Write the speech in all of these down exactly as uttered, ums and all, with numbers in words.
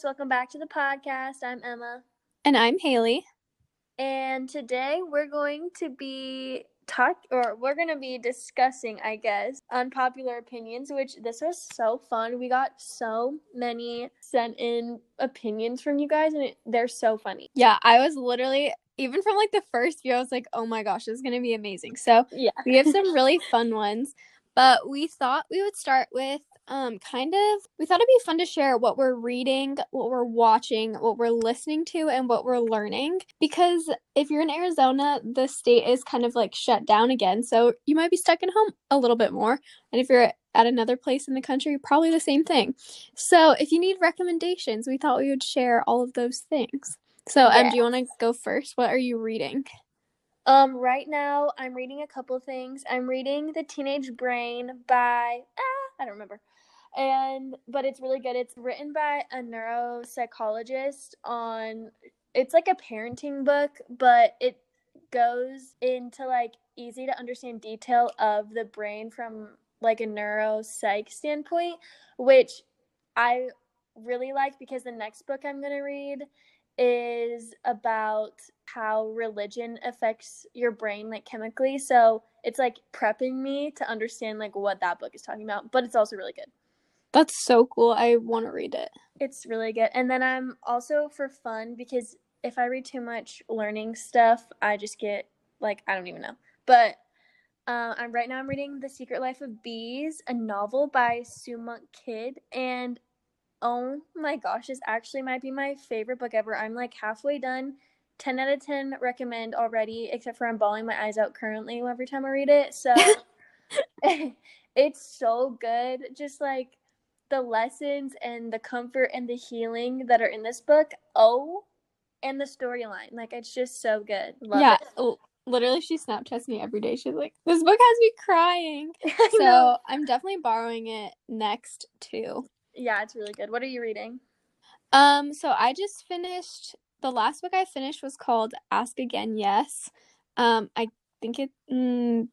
guys, welcome back to the podcast. I'm Emma. And I'm Haley. And today we're going to be talk or we're going to be discussing, I guess, unpopular opinions, which this was so fun. We got so many sent in opinions from you guys, and it, they're so funny. Yeah, I was literally, even from like the first few, I was like, oh my gosh, this is going to be amazing. So yeah, we have some really fun ones, but we thought we would start with Um, kind of, we thought it'd be fun to share what we're reading, what we're watching, what we're listening to, and what we're learning. Because if you're in Arizona, the state is kind of like shut down again, so you might be stuck at home a little bit more. And if you're at another place in the country, probably the same thing. So if you need recommendations, we thought we would share all of those things. So um, yeah. Do you want to go first? What are you reading? Um, right now, I'm reading a couple things. I'm reading The Teenage Brain by, ah, I don't remember. And but it's really good. It's written by a neuropsychologist on, it's like a parenting book, but it goes into like easy to understand detail of the brain from like a neuropsych standpoint, which I really like because the next book I'm going to read is about how religion affects your brain, like chemically. So it's like prepping me to understand like what that book is talking about, but it's also really good. That's so cool. I want to read it. It's really good. And then I'm also, for fun, because if I read too much learning stuff, I just get, like, I don't even know. But uh, I'm right now I'm reading The Secret Life of Bees, a novel by Sue Monk Kidd. And oh my gosh, this actually might be my favorite book ever. I'm, like, halfway done. ten out of ten recommend already, except for I'm bawling my eyes out currently every time I read it. So it's so good. Just, like, the lessons and the comfort and the healing that are in this book. Oh, and the storyline. Like, it's just so good. Love yeah, it. Yeah, literally she Snapchats me every day. She's like, this book has me crying. So I'm definitely borrowing it next too. Yeah, it's really good. What are you reading? Um, so I just finished, the last book I finished was called Ask Again Yes. Um, I think it, mm,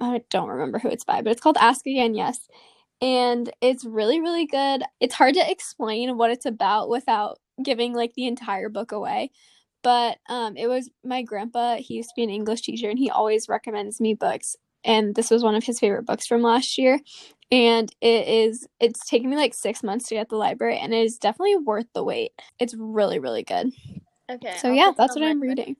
I don't remember who it's by, but it's called Ask Again Yes. And it's really, really good. It's hard to explain what it's about without giving, like, the entire book away. But um, it was my grandpa. He used to be an English teacher, and he always recommends me books. And this was one of his favorite books from last year. And it is, it's taken me, like, six months to get to the library, and it is definitely worth the wait. It's really, really good. Okay. So, I'll yeah, that's what I'm reading. Book.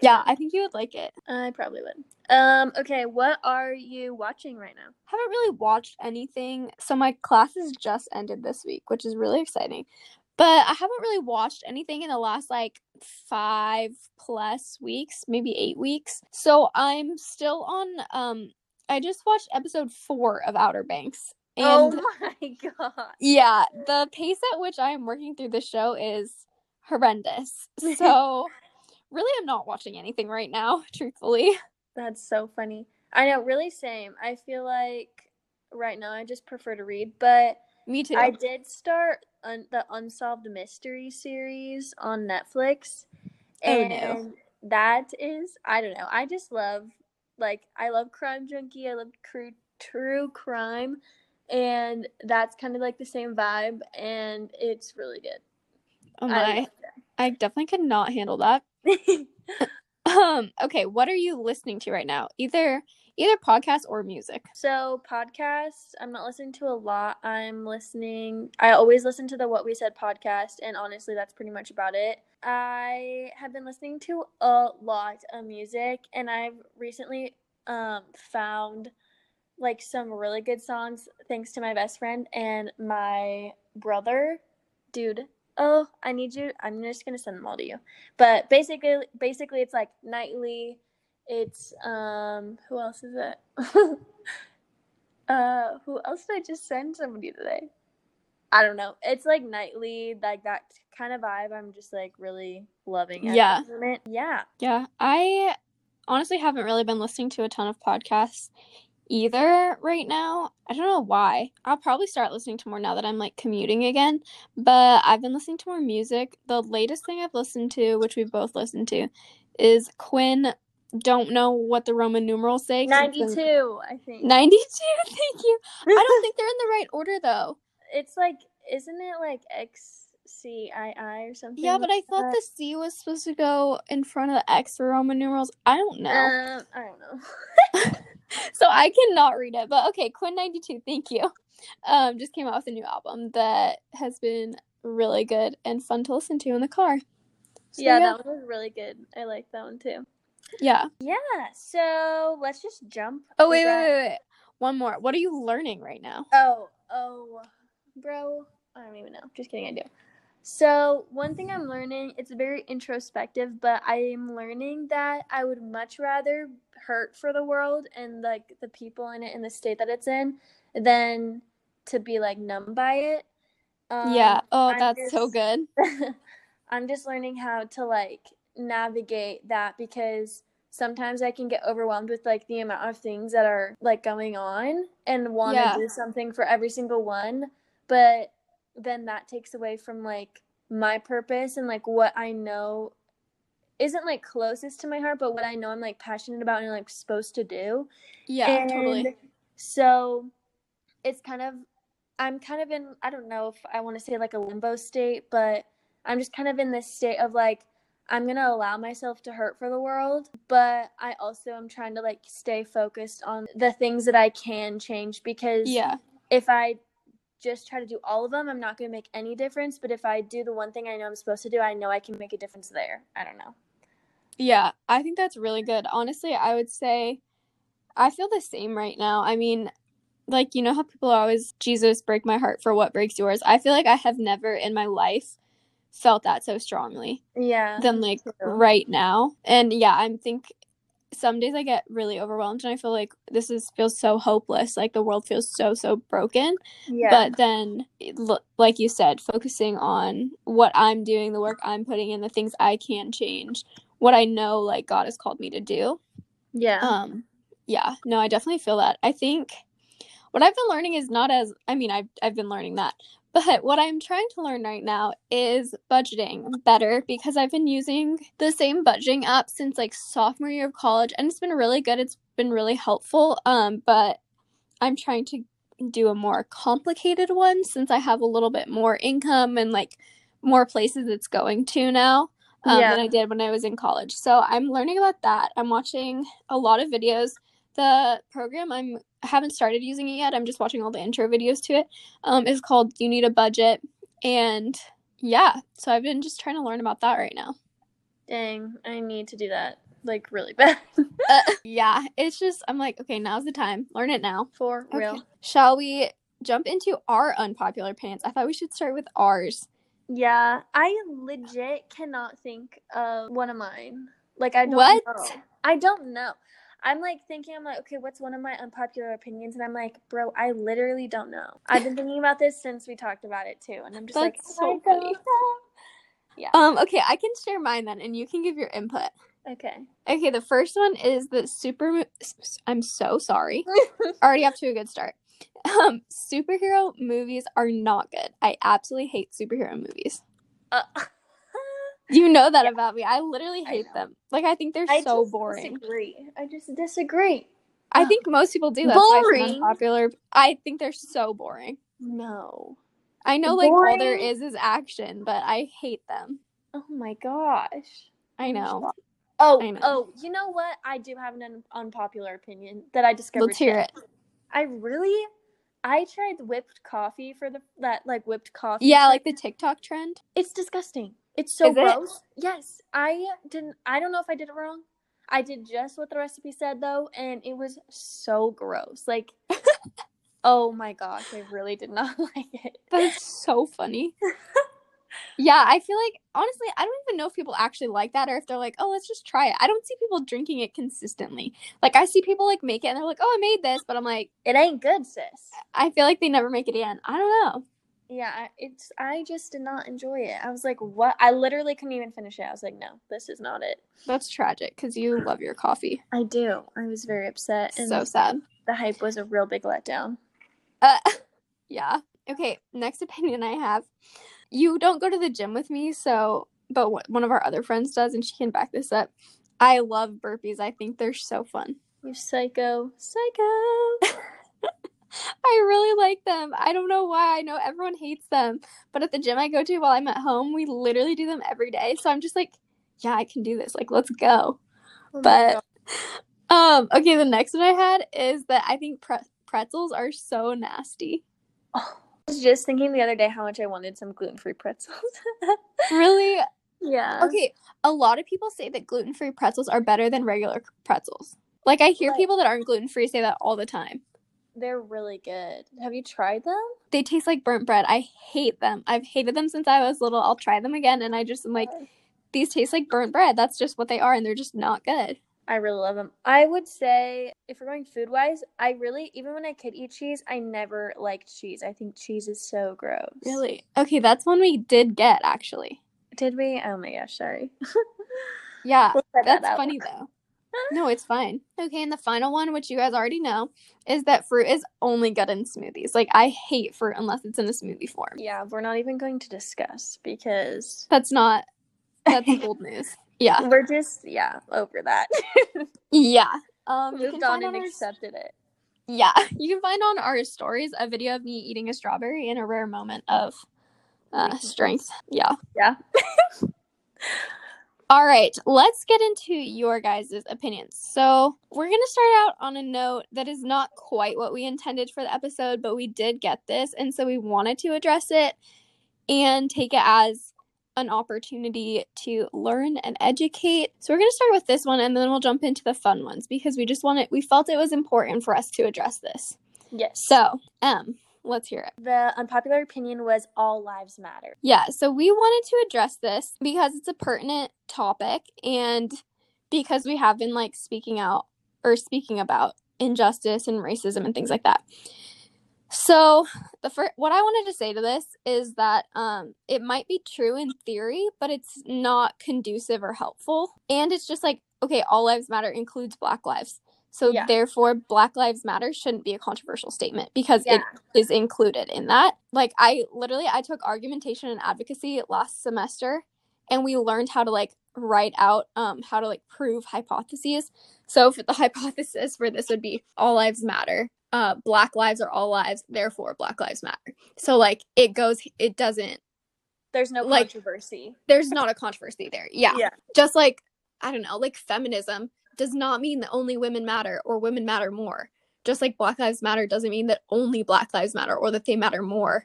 Yeah, I think you would like it. I probably would. Um, okay, what are you watching right now? Haven't really watched anything. So my classes just ended this week, which is really exciting. But I haven't really watched anything in the last, like, five plus weeks, maybe eight weeks. So I'm still on, um, I just watched episode four of Outer Banks. And oh my god. Yeah, the pace at which I am working through the show is horrendous. So really, I'm not watching anything right now, truthfully. That's so funny. I know, really same. I feel like right now I just prefer to read, but me too. I did start un- the Unsolved Mystery series on Netflix, and oh, no. that is, I don't know, I just love, like, I love Crime Junkie, I love true, true crime, and that's kind of like the same vibe, and it's really good. Oh my, I, I definitely could not handle that. um okay what are you listening to right now, either either podcast or music? So podcasts, I'm not listening to a lot. I'm listening I always listen to the What We Said podcast, and honestly that's pretty much about it. I have been listening to a lot of music, and I've recently um found like some really good songs thanks to my best friend and my brother. Dude, oh, I need you. I'm just going to send them all to you. But basically, basically, it's like Nightly. It's, um, who else is it? uh, who else did I just send somebody today? I don't know. It's like Nightly, like that kind of vibe. I'm just like really loving it. Yeah. Yeah. Yeah. I honestly haven't really been listening to a ton of podcasts either right now. I don't know why. I'll probably start listening to more now that I'm like commuting again, but I've been listening to more music. The latest thing I've listened to, which we've both listened to, is Quinn. Don't know what the Roman numerals say. ninety-two, I think. ninety-two, thank you. I don't think they're in the right order though. It's like, isn't it like X C I I or something. Yeah, but like I thought that. The C was supposed to go in front of the X for Roman numerals. I don't know. Uh, I don't know. So I cannot read it. But okay, Quinn ninety-two, thank you. Um, just came out with a new album that has been really good and fun to listen to in the car. So, yeah, yeah, that one was really good. I like that one too. Yeah. Yeah, so let's just jump. Oh, wait, wait, wait, wait. One more. What are you learning right now? Oh, oh, bro. I don't even know. Just kidding, I do. So one thing I'm learning, it's very introspective, but I am learning that I would much rather hurt for the world and, like, the people in it and the state that it's in than to be, like, numb by it. Um, yeah. Oh, I'm that's just, so good. I'm just learning how to, like, navigate that because sometimes I can get overwhelmed with, like, the amount of things that are, like, going on and want to yeah. do something for every single one, but then that takes away from, like, my purpose and, like, what I know isn't, like, closest to my heart, but what I know I'm, like, passionate about and, like, supposed to do. Yeah, and totally. So it's kind of – I'm kind of in – I don't know if I want to say, like, a limbo state, but I'm just kind of in this state of, like, I'm going to allow myself to hurt for the world, but I also am trying to, like, stay focused on the things that I can change because yeah. if I – just try to do all of them, I'm not going to make any difference. But if I do the one thing I know I'm supposed to do, I know I can make a difference there. I don't know. Yeah, I think that's really good. Honestly, I would say I feel the same right now. I mean, like, you know how people are always, Jesus, break my heart for what breaks yours. I feel like I have never in my life felt that so strongly. Yeah. Than, like, true. Right now. And, yeah, I think some days I get really overwhelmed and I feel like this is feels so hopeless. Like, the world feels so, so broken. Yeah. But then, like you said, focusing on what I'm doing, the work I'm putting in, the things I can change, what I know, like, God has called me to do. Yeah. Um. Yeah. No, I definitely feel that. I think what I've been learning is not as, I mean, I've, I've been learning that. But what I'm trying to learn right now is budgeting better because I've been using the same budgeting app since, like, sophomore year of college. And it's been really good. It's been really helpful. Um, but I'm trying to do a more complicated one since I have a little bit more income and, like, more places it's going to now um, yeah. than I did when I was in college. So I'm learning about that. I'm watching a lot of videos. The program I'm I haven't started using it yet. I'm just watching all the intro videos to it. Um, it's called You Need a Budget. And yeah, so I've been just trying to learn about that right now. Dang, I need to do that, like, really bad. uh, yeah, it's just, I'm like, okay, now's the time. Learn it now. For okay. real. Shall we jump into our unpopular pants? I thought we should start with ours. Yeah, I legit cannot think of one of mine. Like, I don't what? know. I don't know. I'm, like, thinking, I'm like, okay, what's one of my unpopular opinions? And I'm like, bro, I literally don't know. I've been thinking about this since we talked about it, too. And I'm just That's like, so funny. Yeah. Um, okay, I can share mine, then, and you can give your input. Okay. Okay, the first one is the super... I'm so sorry. Already up to a good start. Um, superhero movies are not good. I absolutely hate superhero movies. Uh You know that yeah. about me. I literally hate I them. Like, I think they're I so just boring. Disagree. I just disagree. I Ugh. think most people do. That's boring. Why it's unpopular. I think they're so boring. No. I know, like, boring. All there is is action, but I hate them. Oh, my gosh. I know. Oh, I know. oh, you know what? I do have an un- unpopular opinion that I discovered. Let's hear it. I really... I tried whipped coffee for the that, like, whipped coffee. Yeah, like the TikTok trend. It's disgusting. It's so Is gross. It? Yes. I didn't I don't know if I did it wrong. I did just what the recipe said though, and it was so gross. Like oh my gosh, I really did not like it. That's so funny. Yeah, I feel like honestly, I don't even know if people actually like that or if they're like, "Oh, let's just try it." I don't see people drinking it consistently. Like, I see people, like, make it and they're like, "Oh, I made this," but I'm like, "It ain't good, sis." I feel like they never make it again. I don't know. Yeah, it's. I just did not enjoy it. I was like, what? I literally couldn't even finish it. I was like, no, this is not it. That's tragic because you love your coffee. I do. I was very upset. And so sad. The hype was a real big letdown. Uh, yeah. Okay, next opinion I have. You don't go to the gym with me, so, but one of our other friends does, and she can back this up. I love burpees. I think they're so fun. You're psycho. Psycho. I really like them. I don't know why. I know everyone hates them, but at the gym I go to while I'm at home, we literally do them every day. So I'm just like, yeah, I can do this. Like, let's go. Oh, but um, okay, the next one I had is that I think pre- pretzels are so nasty. Oh, I was just thinking the other day how much I wanted some gluten-free pretzels. Really? Yeah. Okay, a lot of people say that gluten-free pretzels are better than regular pretzels. Like, I hear right. people that aren't gluten-free say that all the time. They're really good. Have you tried them? They taste like burnt bread. I hate them. I've hated them since I was little. I'll try them again, and I just am like, these taste like burnt bread. That's just what they are, and they're just not good. I really love them. I would say, if we're going food-wise, I really, even when I could eat cheese, I never liked cheese. I think cheese is so gross. Really? Okay, that's one we did get, actually. Did we? Oh my gosh, sorry. Yeah, we'll that's that funny, though. No, it's fine. Okay, and the final one, which you guys already know, is that fruit is only good in smoothies. Like, I hate fruit unless it's in a smoothie form. Yeah, we're not even going to discuss because... That's not... That's old news. Yeah. We're just, yeah, over that. Yeah. Um, Moved on and on our... accepted it. Yeah. You can find on our stories a video of me eating a strawberry in a rare moment of uh, strength. Yeah. Yeah. All right, let's get into your guys' opinions. So we're going to start out on a note that is not quite what we intended for the episode, but we did get this, and so we wanted to address it and take it as an opportunity to learn and educate. So we're going to start with this one, and then we'll jump into the fun ones, because we just wanted, we felt it was important for us to address this. Yes. So, um... let's hear it. The unpopular opinion was all lives matter. Yeah, so we wanted to address this because it's a pertinent topic and because we have been, like, speaking out or speaking about injustice and racism and things like that. So the first, what I wanted to say to this is that um, it might be true in theory, but it's not conducive or helpful. And it's just like, okay, all lives matter includes Black lives. So, yeah. Therefore, Black Lives Matter shouldn't be a controversial statement because yeah. it is included in that. Like, I literally, I took argumentation and advocacy last semester, and we learned how to, like, write out um, how to, like, prove hypotheses. So, if the hypothesis for this would be all lives matter, uh, Black lives are all lives, therefore, Black Lives Matter. So, like, it goes, it doesn't. There's no controversy. Like, there's not a controversy there. Yeah. yeah. Just, like, I don't know, like, feminism does not mean that only women matter or women matter more. Just like Black Lives Matter doesn't mean that only Black lives matter or that they matter more.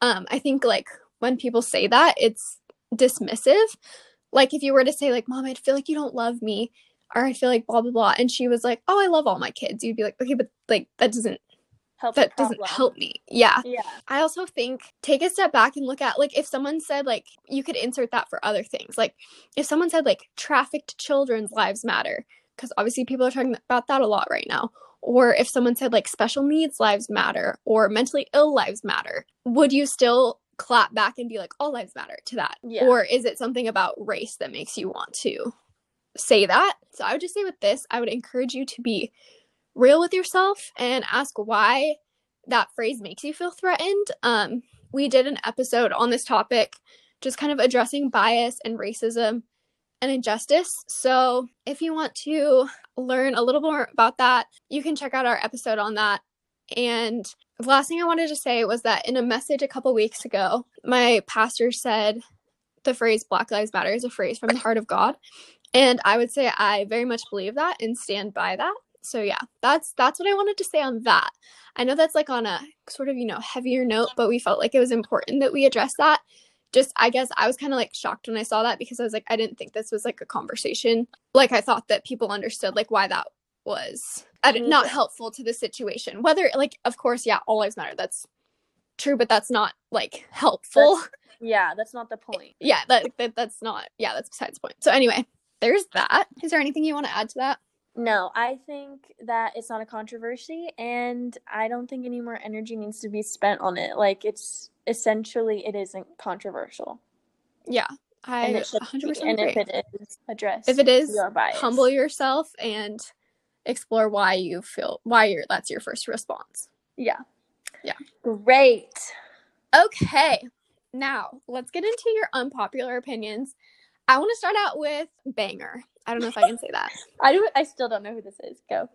Um, I think, like, when people say that, it's dismissive. Like, if you were to say, like, Mom, I feel like you don't love me, or I feel like blah, blah, blah, and she was like, oh, I love all my kids. You'd be like, okay, but, like, that doesn't help. That doesn't help me. Yeah. Yeah. I also think take a step back and look at, like, if someone said, like, you could insert that for other things. Like, if someone said, like, trafficked children's lives matter, because obviously people are talking about that a lot right now. Or if someone said, like, special needs lives matter or mentally ill lives matter, would you still clap back and be like, all lives matter to that? Yeah. Or is it something about race that makes you want to say that? So I would just say with this, I would encourage you to be real with yourself and ask why that phrase makes you feel threatened. Um, we did an episode on this topic, just kind of addressing bias and racism and injustice. So if you want to learn a little more about that, you can check out our episode on that. And the last thing I wanted to say was that in a message a couple weeks ago, my pastor said the phrase Black Lives Matter is a phrase from the heart of God. And I would say I very much believe that and stand by that. So yeah, that's that's what I wanted to say on that. I know that's, like, on a sort of, you know, heavier note, but we felt like it was important that we address that. Just, I guess I was kind of, like, shocked when I saw that because I was like, I didn't think this was, like, a conversation. Like, I thought that people understood, like, why that was not helpful to the situation. Whether, like, of course, yeah, all lives matter. That's true, but that's not, like, helpful. That's, yeah, that's not the point. Yeah, that, that that's not, yeah, that's besides the point. So anyway, there's that. Is there anything you want to add to that? No, I think that it's not a controversy, and I don't think any more energy needs to be spent on it. Like, it's essentially, it isn't controversial. Yeah, I and it should one hundred percent be, and agree. And if it is addressed, if it is, humble yourself and explore why you feel why you're that's your first response. Yeah, yeah, great. Okay, now let's get into your unpopular opinions. I want to start out with banger. I don't know if I can say that. I do. I still don't know who this is. Go.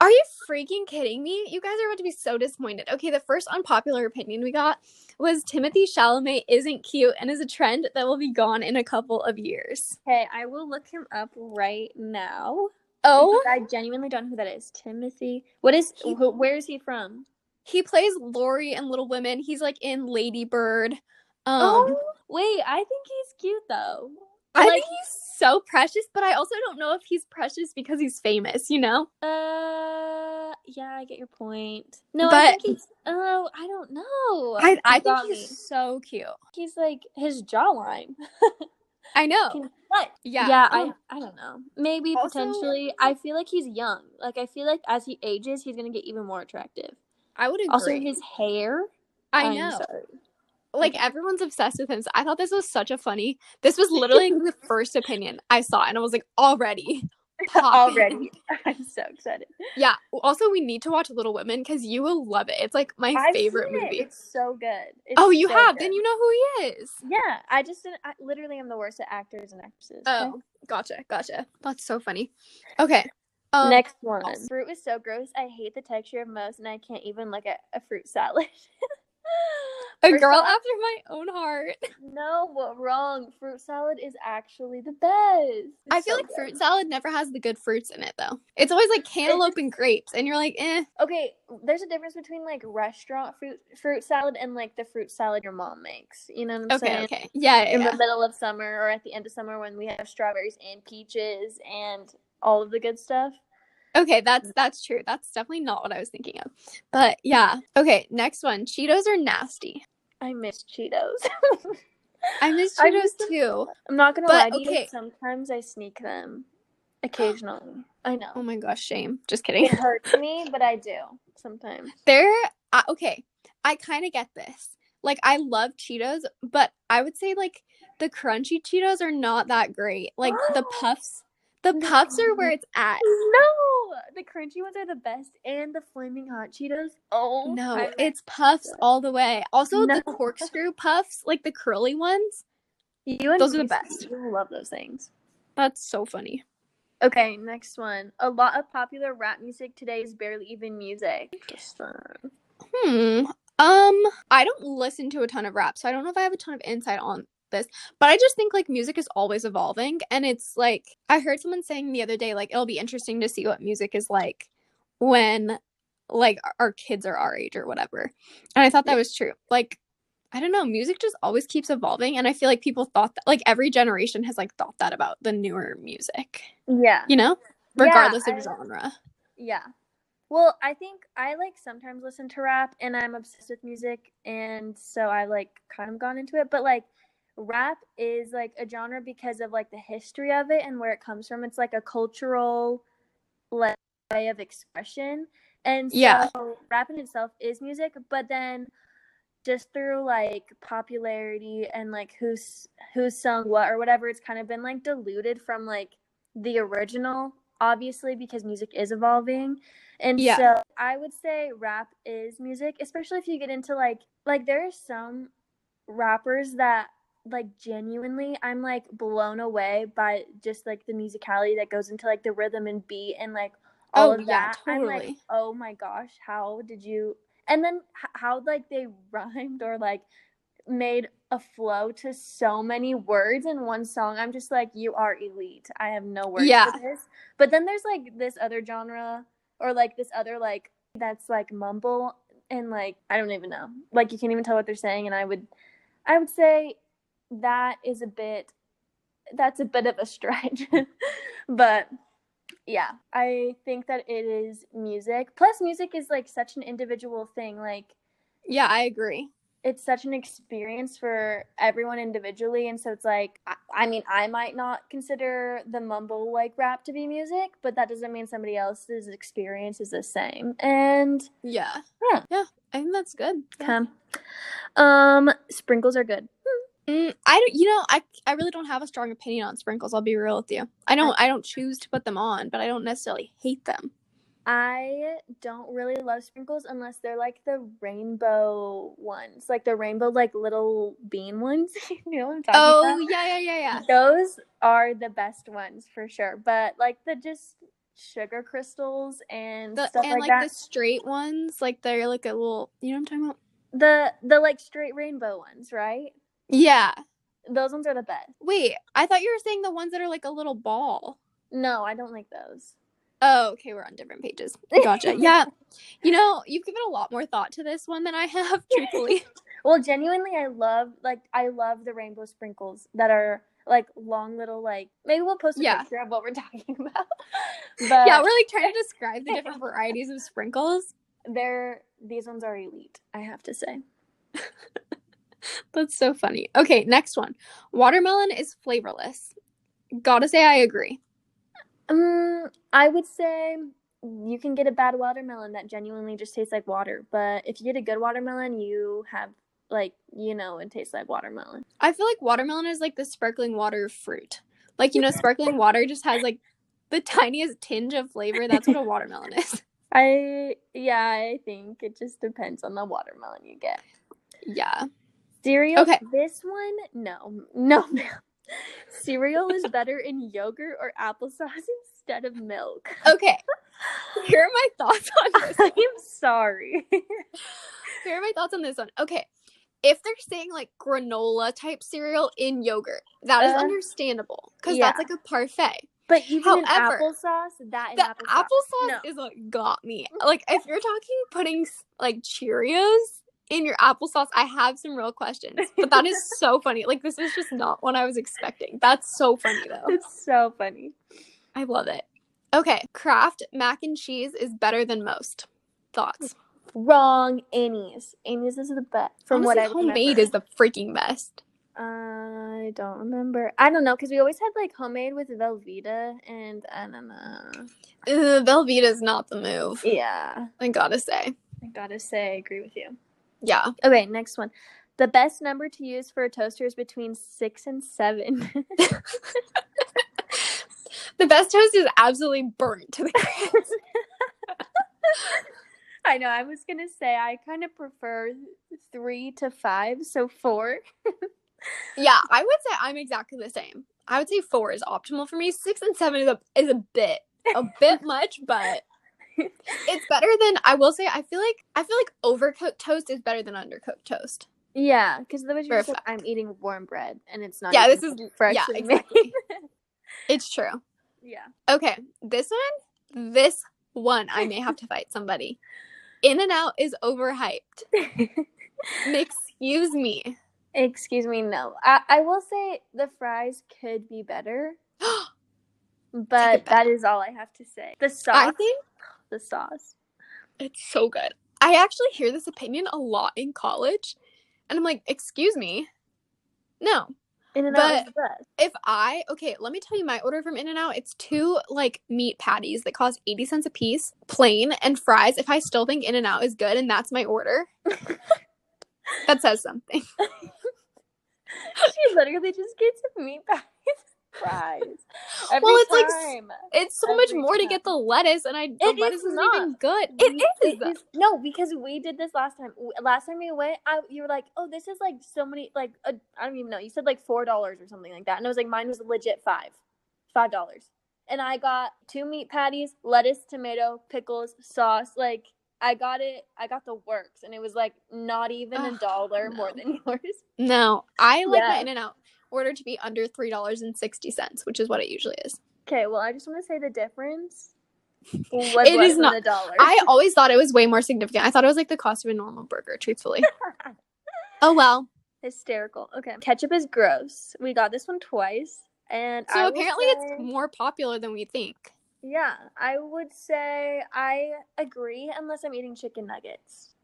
Are you freaking kidding me? You guys are about to be so disappointed. Okay, the first unpopular opinion we got was Timothy Chalamet isn't cute and is a trend that will be gone in a couple of years. Okay, I will look him up right now. Oh, I genuinely don't know who that is. Timothy. What is? He, wh- where is he from? He plays Laurie in Little Women. He's like in Lady Bird. Um, oh, wait. I think he's cute though. I like, think he's so precious, but I also don't know if he's precious because he's famous, you know? Uh, yeah, I get your point. No, but, I think he's, oh, I don't know. I, I think he's me. so cute. He's like, his jawline. I know. What? Yeah. Yeah, I, I don't know. Maybe also, potentially. I feel like he's young. Like, I feel like as he ages, he's going to get even more attractive. I would agree. Also, his hair. I I'm know. Sorry. Like, everyone's obsessed with him. So I thought this was such a funny... This was literally the first opinion I saw. And I was like, already. Already. I'm so excited. Yeah. Also, we need to watch Little Women because you will love it. It's, like, my I've favorite seen it. movie. It's so good. It's oh, you so have? Good. Then you know who he is. Yeah. I just didn't... I literally am the worst at actors and actresses. Oh, okay? gotcha. Gotcha. That's so funny. Okay. Um, Next one. Fruit is so gross. I hate the texture of most, and I can't even look at a fruit salad. A First girl salad? after my own heart. No, what wrong? Fruit salad is actually the best. It's I feel so like good. Fruit salad never has the good fruits in it, though. It's always like cantaloupe and grapes, and you're like, eh. Okay, there's a difference between like restaurant fruit fruit salad and like the fruit salad your mom makes. You know what I'm okay, saying? Okay, okay. Yeah, In yeah. the middle of summer or at the end of summer when we have strawberries and peaches and all of the good stuff. Okay, that's that's true. That's definitely not what I was thinking of. But yeah. Okay, next one. Cheetos are nasty. I miss Cheetos. I miss Cheetos I miss too. I'm not going to lie to okay. you. Sometimes I sneak them. Occasionally. I know. Oh my gosh, shame. Just kidding. It hurts me, but I do. Sometimes. They're, uh, okay, I kind of get this. Like, I love Cheetos, but I would say, like, the crunchy Cheetos are not that great. Like, the puffs. The no. puffs are where it's at. No, the crunchy ones are the best, and the flaming hot Cheetos. Oh no, I it's puffs so. all the way. Also, no. the corkscrew puffs, like the curly ones. You and those are the best. You love those things. That's so funny. Okay, next one. A lot of popular rap music today is barely even music. Hmm. Um, I don't listen to a ton of rap, so I don't know if I have a ton of insight on this, but I just think like music is always evolving, and it's like I heard someone saying the other day, like, it'll be interesting to see what music is like when like our kids are our age or whatever, and I thought that was true. Like, I don't know, music just always keeps evolving, and I feel like people thought that, like, every generation has like thought that about the newer music, yeah, you know, regardless yeah, of I, genre. Yeah. Well, I think I, like, sometimes listen to rap, and I'm obsessed with music, and so I like kind of gone into it, but like rap is like a genre because of like the history of it and where it comes from. It's like a cultural like way of expression, and so yeah. rap in itself is music, but then just through like popularity and like who's who's sung what or whatever, it's kind of been like diluted from like the original, obviously, because music is evolving. And yeah. so I would say rap is music, especially if you get into like like there are some rappers that like genuinely I'm like blown away by just like the musicality that goes into like the rhythm and beat and like all oh, of yeah, that totally. I'm like, oh my gosh, how did you and then h- how like they rhymed or like made a flow to so many words in one song. I'm just like, you are elite. I have no words yeah. for this. But then there's like this other genre or like this other like that's like mumble and like I don't even know, like you can't even tell what they're saying, and I would I would say that is a bit that's a bit of a stretch. But yeah, I think that it is music. Plus music is like such an individual thing. Like, yeah, I agree. It's such an experience for everyone individually, and so it's like I, I mean I might not consider the mumble like rap to be music, but that doesn't mean somebody else's experience is the same. And yeah yeah, yeah I think that's good. Yeah. Um sprinkles are good. Mm, I don't, you know, I, I really don't have a strong opinion on sprinkles. I'll be real with you. I don't I don't choose to put them on, but I don't necessarily hate them. I don't really love sprinkles unless they're like the rainbow ones, like the rainbow, like little bean ones. You know what I'm talking oh, about? Oh, yeah, yeah, yeah, yeah. Those are the best ones for sure. But like the just sugar crystals and the, stuff and, like, like that. And like the straight ones, like they're like a little, you know what I'm talking about? The the like straight rainbow ones, right? Yeah. Those ones are the best. Wait, I thought you were saying the ones that are like a little ball. No, I don't like those. Oh, okay, we're on different pages. Gotcha. Yeah. You know, you've given a lot more thought to this one than I have, truthfully. Well, genuinely, I love, like, I love the rainbow sprinkles that are, like, long little, like, maybe we'll post a yeah. picture of what we're talking about. But yeah, we're, like, trying to describe the different varieties of sprinkles. They're, these ones are elite, I have to say. That's so funny. Okay, next one. Watermelon is flavorless. Gotta say I agree. Um, I would say you can get a bad watermelon that genuinely just tastes like water, but if you get a good watermelon, you have, like, you know, it tastes like watermelon. I feel like watermelon is, like, the sparkling water fruit. Like, you know, sparkling water just has, like, the tiniest tinge of flavor. That's what a watermelon is. I, yeah, I think it just depends on the watermelon you get. Yeah. Cereal, okay. This one, no, no, no. Cereal is better in yogurt or applesauce instead of milk. Okay. Here are my thoughts on this one. I'm sorry. Here are my thoughts on this one. Okay. If they're saying like granola type cereal in yogurt, that uh, is understandable because yeah. that's like a parfait. But even However, in applesauce, that in the applesauce, applesauce no. is what got me. Like if you're talking putting like Cheerios in your applesauce, I have some real questions. But that is so funny. Like, this is just not what I was expecting. That's so funny, though. It's so funny. I love it. Okay. Kraft mac and cheese is better than most. Thoughts? Wrong. Annie's. Annie's is the best. From Honestly, what I remember. Homemade is the freaking best. I don't remember. I don't know, because we always had, like, homemade with Velveeta, and I don't know. Uh, Velveeta's not the move. Yeah. I gotta say. I gotta say, I agree with you. Yeah. Okay, next one. The best number to use for a toaster is between six and seven. The best toast is absolutely burnt to the crisp. I know. I was going to say I kind of prefer three to five, so four. Yeah, I would say I'm exactly the same. I would say four is optimal for me. Six and seven is a, is a bit, a bit much, but... It's better than, I will say, I feel like I feel like overcooked toast is better than undercooked toast. Yeah, because the way like, I'm eating warm bread and it's not yeah, this is fresh. Yeah, exactly. It's true. Yeah. Okay, this one, this one, I may have to fight somebody. In-N-Out is overhyped. Excuse me. Excuse me, no. I, I will say the fries could be better, but that is all I have to say. The sauce. I think. The sauce. It's so good. I actually hear this opinion a lot in college, and I'm like, excuse me, no. In-N-Out. But if I, okay, let me tell you my order from In-N-Out. It's two, like, meat patties that cost eighty cents a piece, plain, and fries. If I still think In-N-Out is good and that's my order, that says something. She literally just gets meat patties. Fries. Every well, it's time. Like it's so Every much more time. To get the lettuce, and I the it lettuce is isn't not. Even good. It, it is. is no, because we did this last time. Last time we went, I, you were like, "Oh, this is like so many like uh, I don't even know." You said like four dollars or something like that, and I was like, "Mine was legit five, five dollars," and I got two meat patties, lettuce, tomato, pickles, sauce. Like I got it. I got the works, and it was like not even oh, a dollar no. more than yours. No, I like yeah. my In-N-Out. Order to be under three dollars and sixty cents, which is what it usually is. Okay, well, I just want to say the difference was it is not a dollar. I always thought it was way more significant. I thought it was like the cost of a normal burger, truthfully. Oh, well. Hysterical. Okay. Ketchup is gross. We got this one twice. And so I apparently say, it's more popular than we think. Yeah, I would say I agree unless I'm eating chicken nuggets.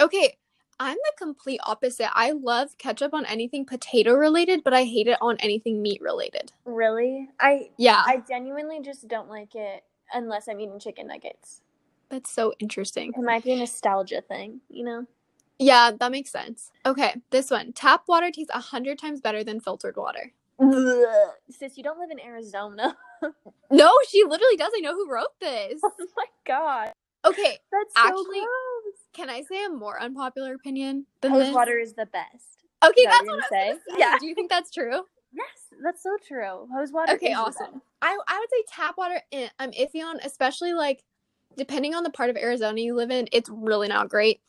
Okay. I'm the complete opposite. I love ketchup on anything potato related, but I hate it on anything meat related. Really? I yeah. I genuinely just don't like it unless I'm eating chicken nuggets. That's so interesting. It might be a nostalgia thing, you know? Yeah, that makes sense. Okay, this one. Tap water tastes a hundred times better than filtered water. Sis, you don't live in Arizona. No, she literally does. I know who wrote this. Oh my god. Okay, that's so actually gross. Can I say a more unpopular opinion than hose this? Water is the best. Okay, is that that's what I say? Say. Yeah. Do you think that's true? Yes, that's so true. Hose water. Okay, is awesome. The best. I I would say tap water. Eh, I'm iffy on, especially like depending on the part of Arizona you live in, it's really not great.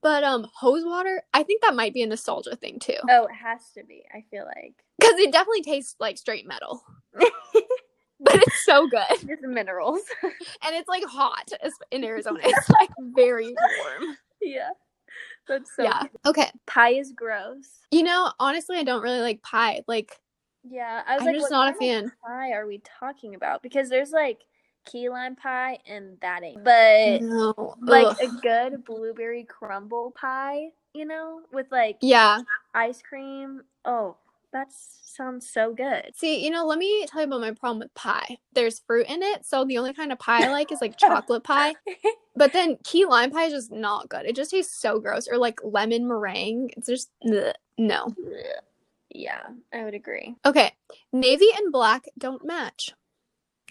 But um, hose water, I think that might be a nostalgia thing too. Oh, it has to be. I feel like because it definitely tastes like straight metal. But it's so good. It's minerals. And it's, like, hot in Arizona. It's, like, very warm. Yeah. That's so yeah. Good. Okay. Pie is gross. You know, honestly, I don't really like pie. Like, yeah, I was I'm like, just what not kind a fan. Of pie are we talking about? Because there's, like, key lime pie, and that ain't. But, no. like, Ugh. a good blueberry crumble pie, you know, with, like, yeah, ice cream. Oh, that sounds so good. See, you know, let me tell you about my problem with pie. There's fruit in it, so the only kind of pie I like is, like, chocolate pie. But then key lime pie is just not good. It just tastes so gross. Or, like, lemon meringue. It's just, bleh, no. Yeah, I would agree. Okay. Navy and black don't match.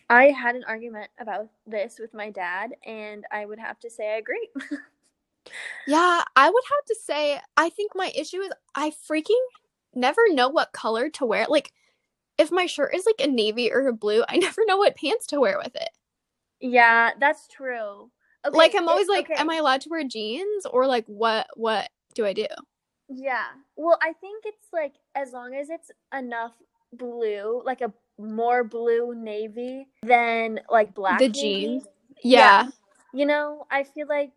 I had an argument about this with my dad, and I would have to say I agree. Yeah, I would have to say, I think my issue is I freaking never know what color to wear. Like, if my shirt is like a navy or a blue, I never know what pants to wear with it. Yeah, that's true. Okay, like, I'm always like, okay, am I allowed to wear jeans, or like, what what do I do? Yeah, well, I think it's like, as long as it's enough blue, like a more blue navy than like black the navy. Jeans yeah. Yeah, you know, I feel like,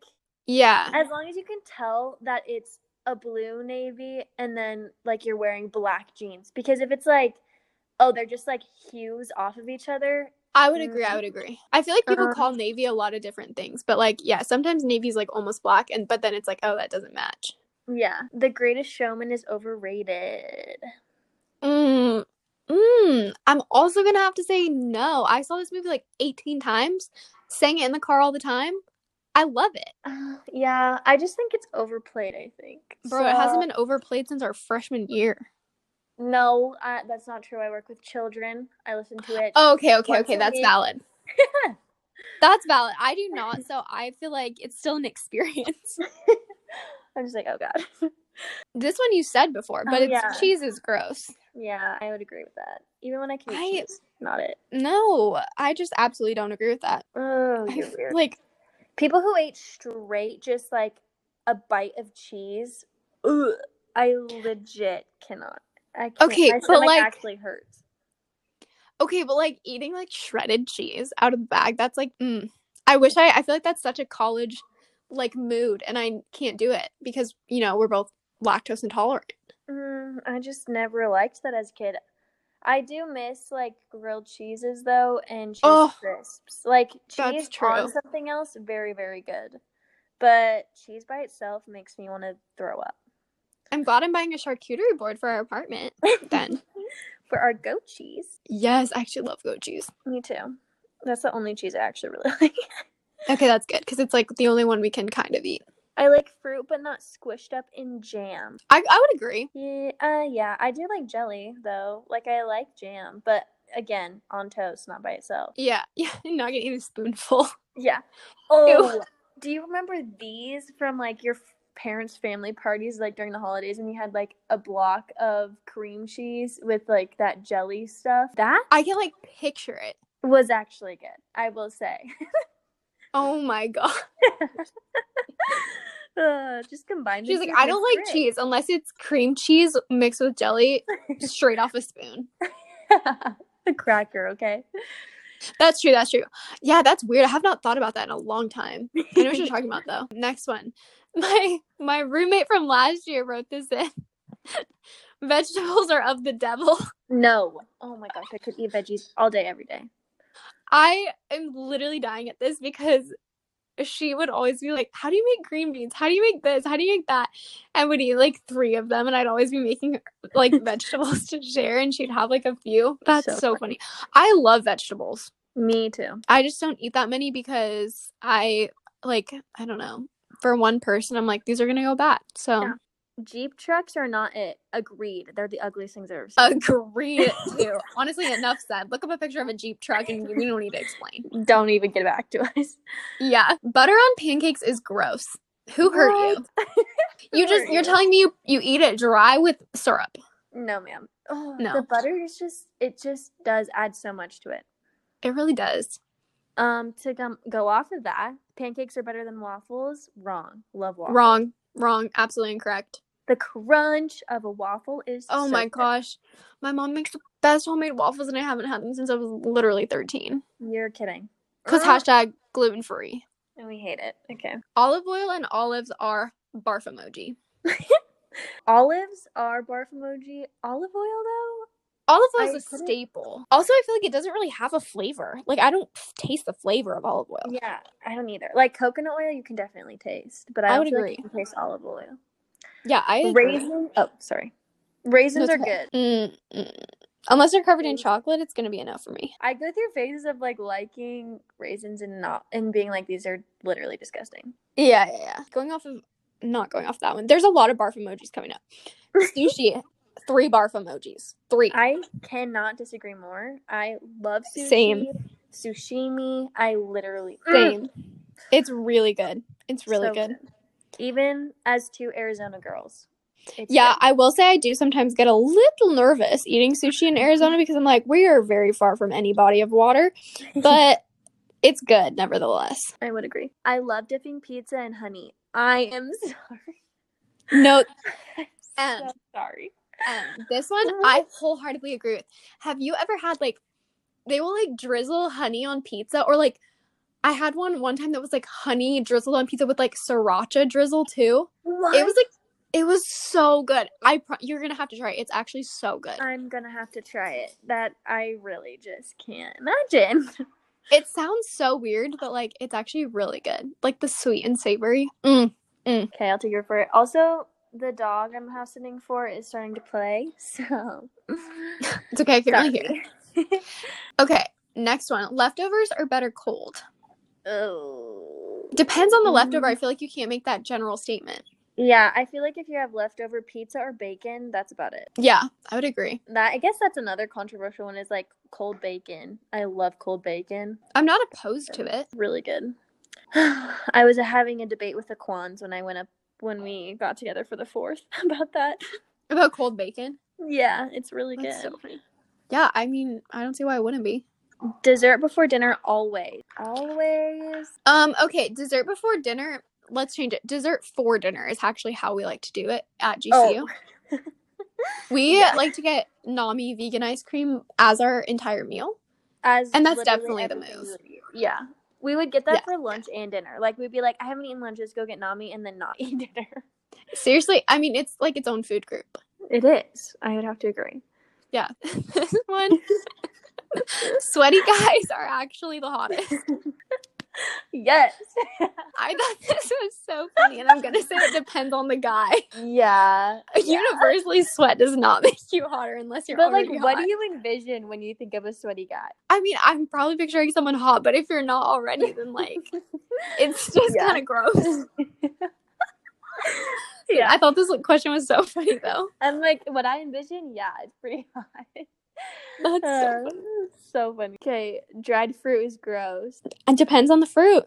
yeah, as long as you can tell that it's a blue navy and then like you're wearing black jeans, because if it's like, oh, they're just like hues off of each other, I would agree. Mm-hmm. I would agree. I feel like people uh-huh. call navy a lot of different things, but like, yeah, sometimes navy is like almost black, and but then it's like, oh, that doesn't match. Yeah. The Greatest Showman is overrated. Mm. Mm. I'm also gonna have to say no. I saw this movie like eighteen times, sang it in the car all the time. I love it. Uh, yeah, I just think it's overplayed, I think. Bro, so, it hasn't been overplayed since our freshman year. No, I, that's not true. I work with children. I listen to it. Oh, okay, okay, okay. That's week. valid. That's valid. I do not, so I feel like it's still an experience. I'm just like, oh, God. This one you said before, but oh, it's, yeah. Cheese is gross. Yeah, I would agree with that. Even when I can eat I, cheese, not it. No, I just absolutely don't agree with that. Oh, you're I, weird. Like, people who ate straight just, like, a bite of cheese, ugh, I legit cannot. I can't. Okay, My stomach but, like, actually hurts. Okay, but, like, eating, like, shredded cheese out of the bag, that's, like, mm. I wish I, I feel like that's such a college, like, mood, and I can't do it because, you know, we're both lactose intolerant. Mm, I just never liked that as a kid. I do miss, like, grilled cheeses, though, and cheese oh, crisps. Like, cheese on something else, very, very good. But cheese by itself makes me want to throw up. I'm glad I'm buying a charcuterie board for our apartment, then. For our goat cheese. Yes, I actually love goat cheese. Me too. That's the only cheese I actually really like. Okay, that's good, because it's, like, the only one we can kind of eat. I like fruit, but not squished up in jam. I I would agree. Yeah, uh, yeah, I do like jelly, though. Like, I like jam, but again, on toast, not by itself. Yeah, yeah, not gonna eat a spoonful. Yeah. Oh, ew. Do you remember these from, like, your parents' family parties, like, during the holidays, and you had, like, a block of cream cheese with, like, that jelly stuff? That? I can, like, picture it. Was actually good, I will say. Oh, my God. Uh, just combine. She's like, I don't like cheese unless it's cream cheese mixed with jelly straight off a spoon. A cracker, okay? That's true, that's true. Yeah, that's weird. I have not thought about that in a long time. I know what you're talking about, though. Next one. My my roommate from last year wrote this in. Vegetables are of the devil. No. Oh, my gosh. I could eat veggies all day, every day. I am literally dying at this because she would always be like, how do you make green beans? How do you make this? How do you make that? And would eat like three of them, and I'd always be making like vegetables to share, and she'd have like a few. That's so, so funny. funny. I love vegetables. Me too. I just don't eat that many because I like, I don't know. For one person, I'm like, these are going to go bad. So yeah. Jeep trucks are not it. Agreed. They're the ugliest things I've ever seen. Agreed, too. Honestly, enough said. Look up a picture of a Jeep truck and we don't need to explain. Don't even get back to us. Yeah. Butter on pancakes is gross. Who hurt what? you? You just, you're telling me you, you eat it dry with syrup. No, ma'am. Oh, no. The butter is just, it just does add so much to it. It really does. Um, to go, go off of that, pancakes are better than waffles. Wrong. Love waffles. Wrong. Wrong. Absolutely incorrect. The crunch of a waffle is Oh so my good. gosh. My mom makes the best homemade waffles and I haven't had them since I was literally thirteen. You're kidding. Because uh. hashtag gluten-free. And we hate it. Okay. Olive oil and olives are barf emoji. Olives are barf emoji. Olive oil, though? Olive oil is a staple. It... Also, I feel like it doesn't really have a flavor. Like, I don't taste the flavor of olive oil. Yeah, I don't either. Like, coconut oil, you can definitely taste. But I, I would agree. Like you can taste olive oil. Yeah, I agree. Raisins. Oh, sorry. Raisins no, are okay. good. Mm-mm. Unless they're covered in chocolate, it's going to be enough for me. I go through phases of, like, liking raisins and not, and being like, these are literally disgusting. Yeah, yeah, yeah. Going off of, not going off that one. There's a lot of barf emojis coming up. Sushi. Three barf emojis. Three. I cannot disagree more. I love sushi. Same. Sushimi. I literally. Same. It's really good. It's really so good. good. Even as two Arizona girls. Yeah, good. I will say I do sometimes get a little nervous eating sushi in Arizona because I'm like, we are very far from any body of water. But it's good, nevertheless. I would agree. I love dipping pizza in honey. I am sorry. No. I'm so sorry. Um, this one I wholeheartedly agree with. Have you ever had, like, they will, like, drizzle honey on pizza? Or, like, I had one one time that was, like, honey drizzled on pizza with, like, sriracha drizzle, too. What? It was, like, it was so good. I pro- You're going to have to try it. It's actually so good. I'm going to have to try it. That I really just can't imagine. It sounds so weird, but, like, it's actually really good. Like, the sweet and savory. Mm. Mm. Okay, I'll take your for it. Also... the dog I'm house sitting for is starting to play, so it's okay if you're not here. Okay, next one. Leftovers are better cold. Oh. Depends on the leftover. I feel like you can't make that general statement. Yeah, I feel like if you have leftover pizza or bacon, that's about it. Yeah, I would agree. That I guess that's another controversial one is like cold bacon. I love cold bacon. I'm not opposed it's to it. Really good. I was uh, having a debate with the Kwans when I went up when we got together for the fourth about that. About cold bacon? Yeah, it's really That's good. So funny. Yeah, I mean, I don't see why it wouldn't be. Dessert before dinner, always. Always. Um, okay, dessert before dinner, let's change it. Dessert for dinner is actually how we like to do it at G C U. Oh. we yeah. like to get Nami vegan ice cream as our entire meal. As And that's definitely the move. Yeah. We would get that yeah. for lunch and dinner. Like, we'd be like, I haven't eaten lunch, just go get Nami and then not eat dinner. Seriously, I mean, it's like its own food group. It is. I would have to agree. Yeah. This one, sweaty guys are actually the hottest. Yes. I thought this was so funny, and I'm going to say it depends on the guy. Yeah. Universally, yeah. sweat does not make you hotter unless you're but already But, like, what hot. do you envision when you think of a sweaty guy? I mean, I'm probably picturing someone hot, but if you're not already, then, like, it's just yeah. kind of gross. Yeah. I thought this question was so funny, though. I'm like, what I envision, yeah, it's pretty hot. That's uh, so funny. So funny. Okay, dried fruit is gross. It depends on the fruit.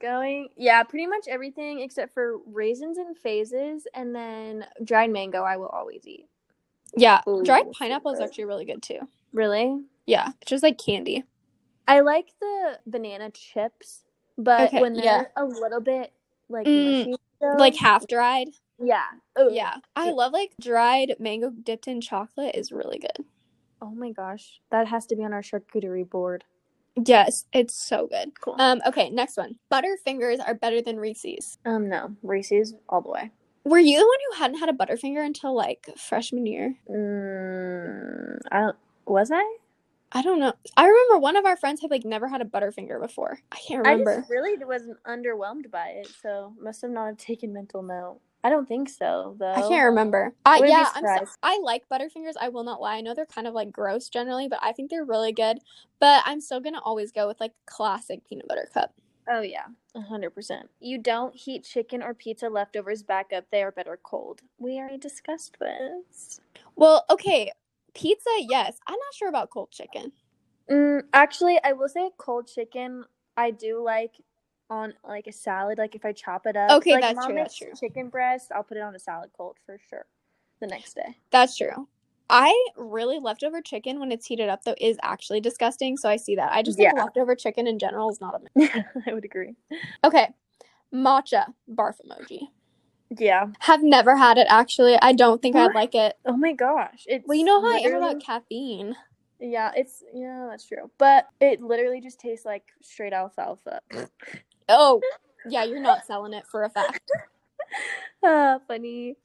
Going, yeah, pretty much everything except for raisins and phases, and then dried mango I will always eat. Yeah, Ooh, dried pineapple is actually really good too. Really? Yeah, it's just like candy. I like the banana chips, but okay, when they're yeah. a little bit like mm, mushy, though, like half dried. Yeah. Ooh. Yeah. I love like dried mango dipped in chocolate is really good. Oh my gosh, that has to be on our charcuterie board. Yes, it's so good. Cool. Um, okay, next one. Butterfingers are better than Reese's. Um, no, Reese's all the way. Were you the one who hadn't had a Butterfinger until like freshman year? Mm, I don't, was I? I don't know. I remember one of our friends had like never had a Butterfinger before. I can't remember. I just really wasn't underwhelmed by it, so must have not taken mental note. I don't think so, though. I can't remember. Uh, yeah, I'm so, I like Butterfingers. I will not lie. I know they're kind of, like, gross generally, but I think they're really good. But I'm still going to always go with, like, classic peanut butter cup. Oh, yeah. one hundred percent. You don't heat chicken or pizza leftovers back up. They are better cold. We already discussed this. Well, okay. Pizza, yes. I'm not sure about cold chicken. Mm, actually, I will say cold chicken I do like on, like, a salad. Like, if I chop it up. Okay, like, that's Mom true. That's true. Chicken breast, I'll put it on a salad cold for sure the next day. That's true. I really leftover chicken when it's heated up, though, is actually disgusting. So I see that. I just think yeah. leftover chicken in general is not a myth. I would agree. Okay. Matcha. Barf emoji. Yeah. Have never had it, actually. I don't think what? I'd like it. Oh, my gosh. It's well, you know how literally... I am about caffeine. Yeah, it's... Yeah, that's true. But it literally just tastes like straight alfalfa. Oh. Yeah, you're not selling it for a fact. uh, funny.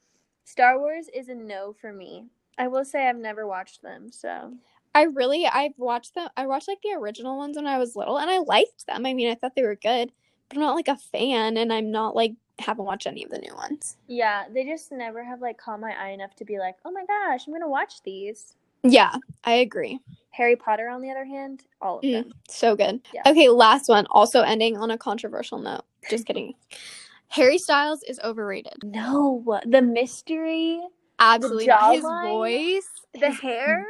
Star Wars is a no for me. I will say I've never watched them, so. I really, I've watched them, I watched, like, the original ones when I was little, and I liked them. I mean, I thought they were good, but I'm not, like, a fan, and I'm not, like, haven't watched any of the new ones. Yeah, they just never have, like, caught my eye enough to be like, oh my gosh, I'm gonna watch these. Yeah, I agree. Harry Potter, on the other hand, all of them. Mm, so good. Yeah. Okay, last one, also ending on a controversial note. Just kidding. Harry Styles is overrated. No, the mystery... Absolutely. His voice. The his, hair.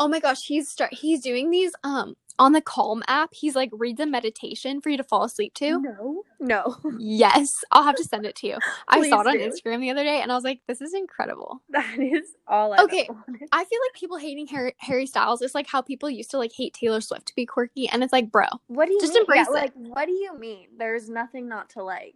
Oh my gosh. He's start, he's doing these um on the Calm app. He's like reads a meditation for you to fall asleep to. No. No. Yes. I'll have to send it to you. I saw it on do. Instagram the other day and I was like, this is incredible. That is all I Okay. I feel like people hating Harry, Harry Styles is like how people used to like hate Taylor Swift to be quirky. And it's like, bro. What do you just mean? Embrace yeah, it. Like, what do you mean? There's nothing not to like.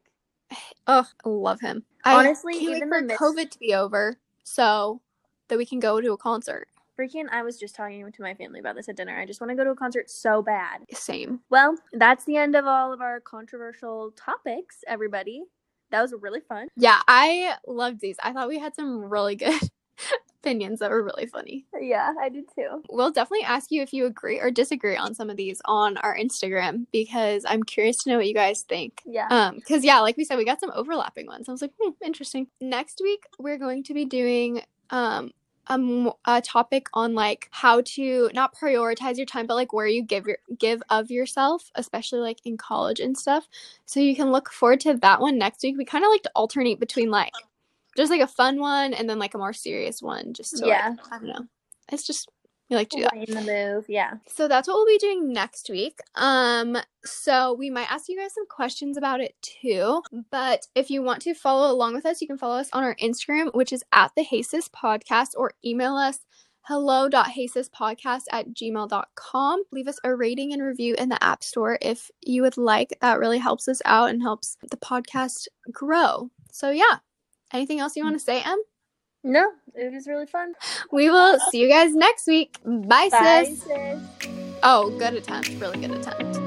Oh, I love him. Honestly, I can't even wait for midst- COVID to be over so that we can go to a concert. Freaking, I was just talking to my family about this at dinner. I just want to go to a concert so bad. Same. Well, that's the end of all of our controversial topics, everybody. That was really fun. Yeah, I loved these. I thought we had some really good opinions that were really funny. Yeah, I did too. We'll definitely ask you if you agree or disagree on some of these on our Instagram because I'm curious to know what you guys think. Yeah. Um, because yeah, like we said, we got some overlapping ones. I was like, hmm, interesting. Next week we're going to be doing um a, a topic on like how to not prioritize your time, but like where you give your give of yourself, especially like in college and stuff. So you can look forward to that one next week. We kind of like to alternate between like. Just, like, a fun one and then, like, a more serious one. Just so, yeah. like, I don't know. It's just, you like to do that. In the move, yeah. So that's what we'll be doing next week. Um, so we might ask you guys some questions about it, too. But if you want to follow along with us, you can follow us on our Instagram, which is at the Hasis Podcast, or email us hello dot hasis podcast at gmail dot com. Leave us a rating and review in the App Store if you would like. That really helps us out and helps the podcast grow. So, yeah. Anything else you want to say, Em? No, it was really fun. We will see you guys next week. Bye, Bye sis. sis. Oh, good attempt. Really good attempt.